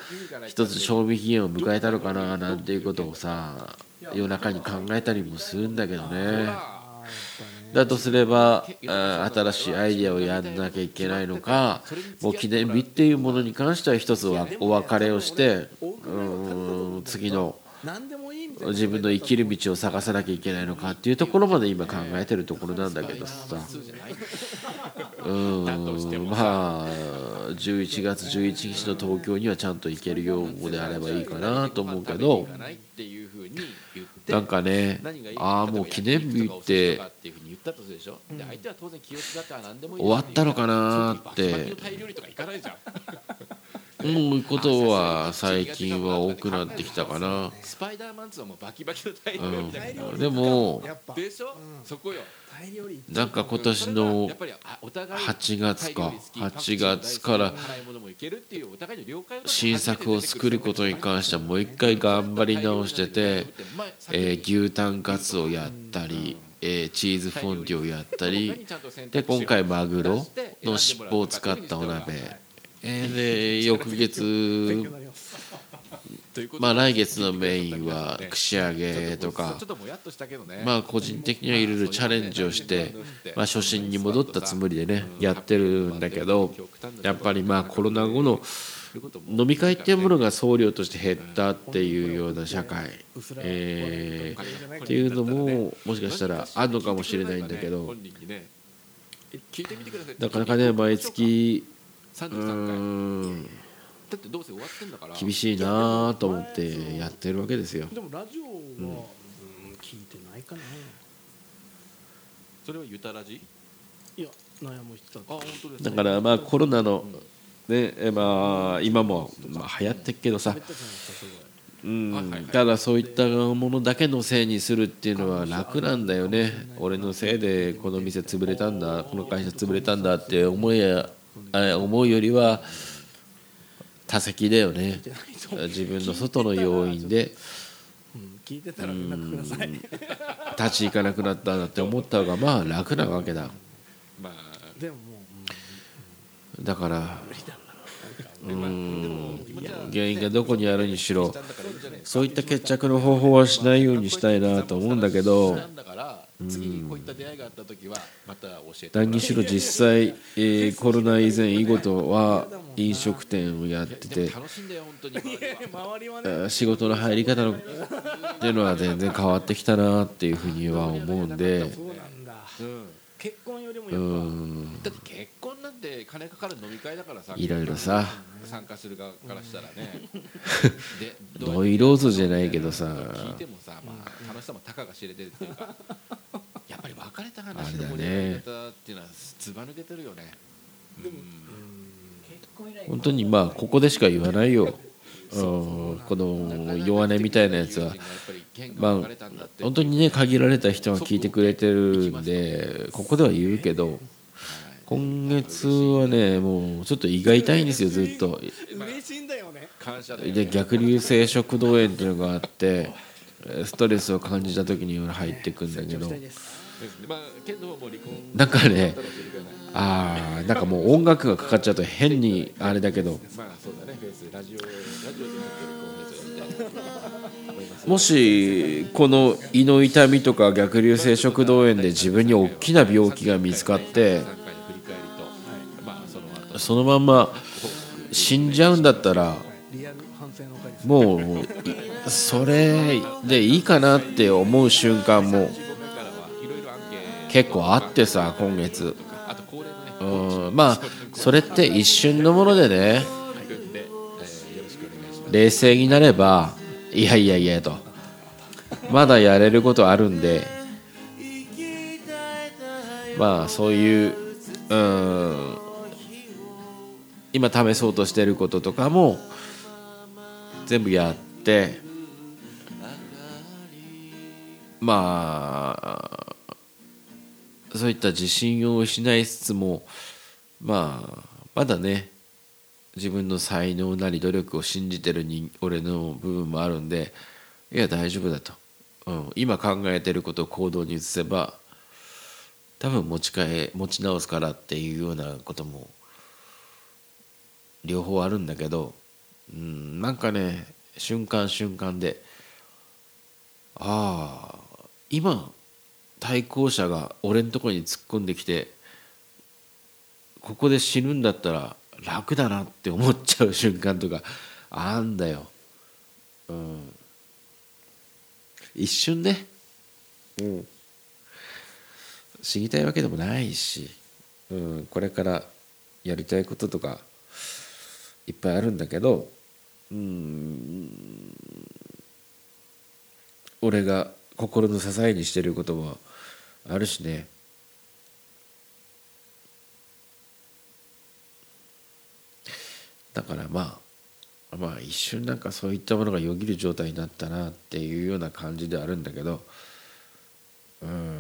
一つ賞味期限を迎えたのかななんていうことをさ夜中に考えたりもするんだけどね。だとすれば新しいアイデアをやんなきゃいけないのか、もう記念日っていうものに関しては一つはお別れをして、うん次の自分の生きる道を探さなきゃいけないのかっていうところまで今考えてるところなんだけどさ、うんまあじゅういちがつじゅういちにちの東京にはちゃんと行けるようであればいいかなと思うけど、なんかね、ああもう記念日って終わったのかなって思うことは最近は多くなってきたかな。うん、でもなんか今年のはちがつかはちがつから新作を作ることに関してはもう一回頑張り直してて、え牛タンカツをやったり、えー、チーズフォンデュをやったりで、今回マグロの尻尾を使ったお鍋、えー、で翌月、まあ、来月のメインは串揚げとか、まあ、個人的にはいろいろチャレンジをして、まあ、初心に戻ったつもりでねやってるんだけど、やっぱりまあコロナ後の飲み会っていうものが総量として減ったっていうような社会、えー、っていうのももしかしたらあるのかもしれないんだけど、なかなかね毎月うーん厳しいなと思ってやってるわけですよ。でもラジオは聞いてないかな。それはユタラジ？いや、悩む人だ。だからまあコロナのね、まあ、今も流行ってっけどさ、うん、ただそういったものだけのせいにするっていうのは楽なんだよね。俺のせいでこの店潰れたんだ、この会社潰れたんだって思いや、思うよりは他責だよね。自分の外の要因でうん立ち行かなくなったんだって思った方がまあ楽なわけだ。だからうん原因がどこにあるにしろそういった決着の方法はしないようにしたいなと思うんだけど、何にしろ実際、えー、コロナ以前以後とは飲食店をやってて仕事の入り方のっていうのは全然変わってきたなっていうふうには思うんで、結婚よりもやっぱだって結婚なんて金かかる飲み会だからさ、いろいろさ参加する側からしたらねノイローズじゃないけどさ、聞いてもさ、まあ、楽しさもたかが知れてるっていうかやっぱり別れた話の盛り上げ方っていうのはずば抜けてるよね。でも本当にまあここでしか言わないよこの弱音みたいなやつは。まあ本当にね限られた人が聞いてくれてるんでここでは言うけど、今月はねもうちょっと胃が痛いんですよずっと。で逆流性食道炎っていうのがあってストレスを感じた時に入ってくんだけど、なんかねあなんかもう音楽がかかっちゃうと変にあれだけど、もしこの胃の痛みとか逆流性食道炎で自分に大きな病気が見つかってそのまんま死んじゃうんだったらもうそれでいいかなって思う瞬間も結構あってさ、今月うんまあそれって一瞬のものでね、冷静になればいやいやいやとまだやれることあるんで、まあそういううん今試そうとしてることとかも全部やって、まあそういった自信を失いつつも、まあ、まだね自分の才能なり努力を信じてる人俺の部分もあるんで、いや大丈夫だと、うん、今考えてることを行動に移せば多分持ち替え持ち直すからっていうようなことも両方あるんだけど、うん、なんかね瞬間瞬間でああ今対向車が俺のところに突っ込んできてここで死ぬんだったら楽だなって思っちゃう瞬間とかあんだよ、うん、一瞬ね、うん、死にたいわけでもないし、うん、これからやりたいこととかいっぱいあるんだけど、うん、俺が心の支えにしてることもあるしね。だからまあまあ一瞬なんかそういったものがよぎる状態になったなっていうような感じであるんだけど、うーん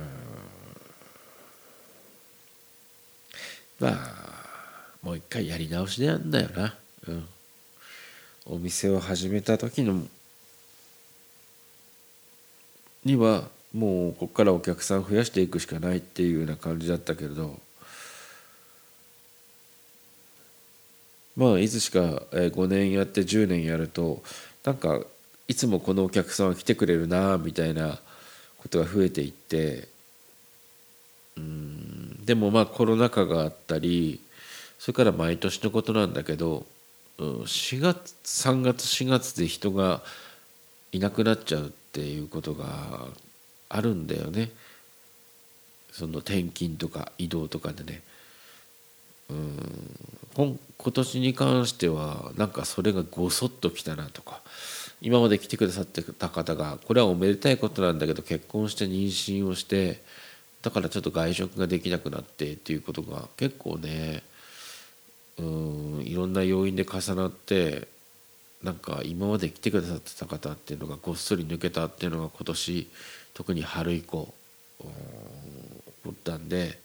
まあもう一回やり直しでやんだよな、うん、お店を始めた時のにはもうここからお客さん増やしていくしかないっていうような感じだったけれど、まあいつしかごねんやってじゅうねんやると、なんかいつもこのお客さんは来てくれるなみたいなことが増えていって、うーんでもまあコロナ禍があったり、それから毎年のことなんだけど、しがつさんがつしがつで人がいなくなっちゃうっていうことがあるんだよね。その転勤とか移動とかでね。うーん今年に関してはなんかそれがごそっと来たなとか、今まで来てくださってた方が、これはおめでたいことなんだけど結婚して妊娠をして、だからちょっと外食ができなくなってっていうことが結構ね、うーんいろんな要因で重なって、なんか今まで来てくださってた方っていうのがごっそり抜けたっていうのが今年特に春以降起こったんで、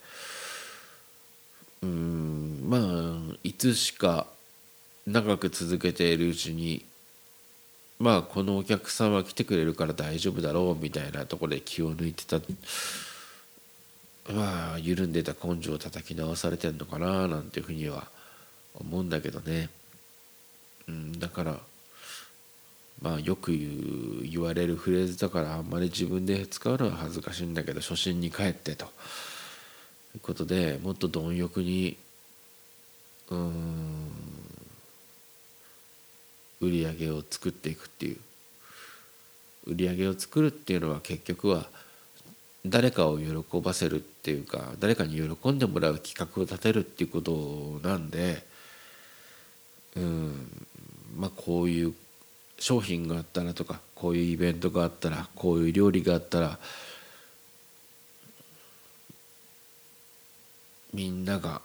うーんまあいつしか長く続けているうちに、まあこのお客さんは来てくれるから大丈夫だろうみたいなところで気を抜いてた、まあ緩んでた根性を叩き直されてるのかななんていうふうには思うんだけどね。うんだからまあよく言う言われるフレーズだから、あんまり自分で使うのは恥ずかしいんだけど、初心に帰ってということで、もっと貪欲にうーん売り上げを作っていくっていう、売り上げを作るっていうのは結局は誰かを喜ばせるっていうか、誰かに喜んでもらう企画を立てるっていうことなんで、うんまあこういう商品があったらとか、こういうイベントがあったら、こういう料理があったら、みんなが、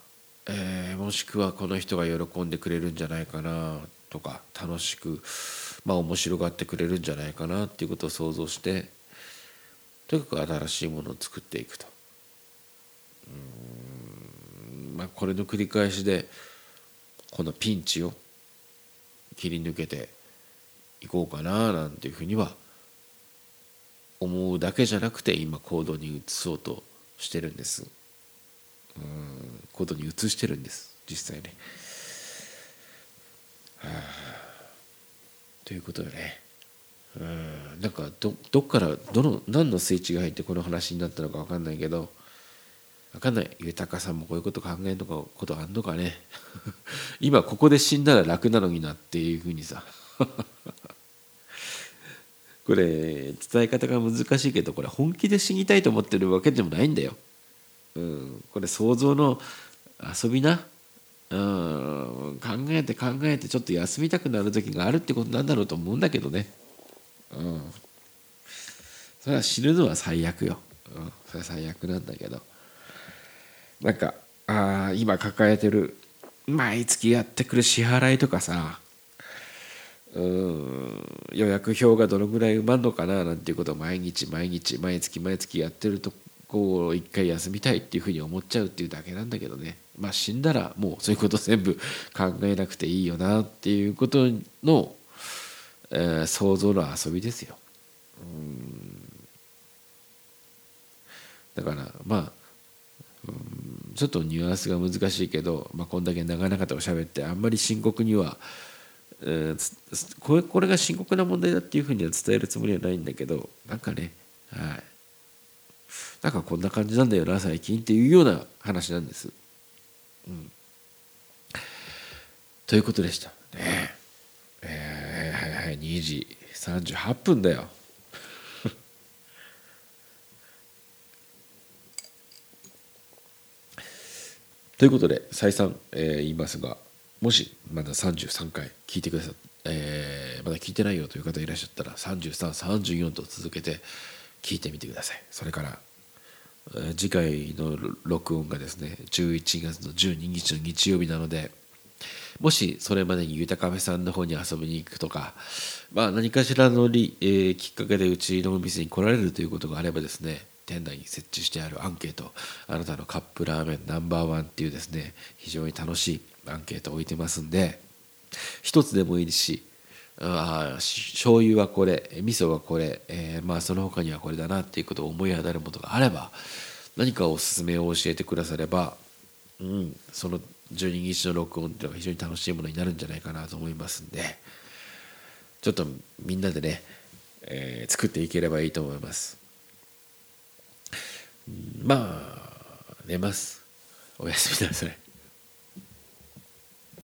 えー、もしくはこの人が喜んでくれるんじゃないかなとか、楽しくまあ面白がってくれるんじゃないかなっていうことを想像して、とにかく新しいものを作っていくと。うーんまあこれの繰り返しで、このピンチを切り抜けていこうかななんていうふうには思うだけじゃなくて、今行動に移そうとしてるんです。うーん行動に移してるんです、実際ね。はあ、ということでね。うんなんか ど, どっからどの何のスイッチが入ってこの話になったのか分かんないけど、分かんない、豊かさんもこういうこと考えるのかことあんのかね今ここで死んだら楽なのになっていうふうにさこれ伝え方が難しいけど、これ本気で死にたいと思ってるわけでもないんだよ。うんこれ想像の遊びな。うん考えて考えてちょっと休みたくなる時があるってことなんだろうと思うんだけどね。うん、それは死ぬのは最悪よ、うん、それは最悪なんだけど、なんかあ今抱えてる毎月やってくる支払いとかさ、うん予約表がどのぐらい埋まるのかななんていうことを毎日毎日毎月毎月やってるとこを一回休みたいっていうふうに思っちゃうっていうだけなんだけどね。まあ死んだらもうそういうこと全部考えなくていいよなっていうことのえー、想像の遊びですよ。うんだからまあうんちょっとニュアンスが難しいけど、まあ、こんだけ長々と喋ってあんまり深刻には、えー、これ、これが深刻な問題だっていうふうには伝えるつもりはないんだけど、なんかね、はい、なんかこんな感じなんだよな最近っていうような話なんです。うん、ということでしたね。えーにじさんじゅうはっぷんだよということで再三、えー、言いますが、もしまださんじゅうさんかい聞いてくださって、えー、まだ聞いてないよという方いらっしゃったらさんじゅうさん、さんじゅうよんと続けて聞いてみてください。それから、えー、次回の録音がですねじゅういちがつのじゅうににちの日曜日なので、もしそれまでにゆたカフェさんの方に遊びに行くとか、まあ、何かしらのり、えー、きっかけでうちのお店に来られるということがあればですね、店内に設置してあるアンケート、あなたのカップラーメンナンバーワンっていうですね、非常に楽しいアンケートを置いてますんで、一つでもいいし、あ醤油はこれ、味噌はこれ、えー、まあその他にはこれだなっていうことを思い当たるものがあれば、何かおすすめを教えてくだされば、うん、そのじゅうにん一の録音っていうのが非常に楽しいものになるんじゃないかなと思いますんで、ちょっとみんなでね、えー、作っていければいいと思います。まあ寝ます。おやすみなさい。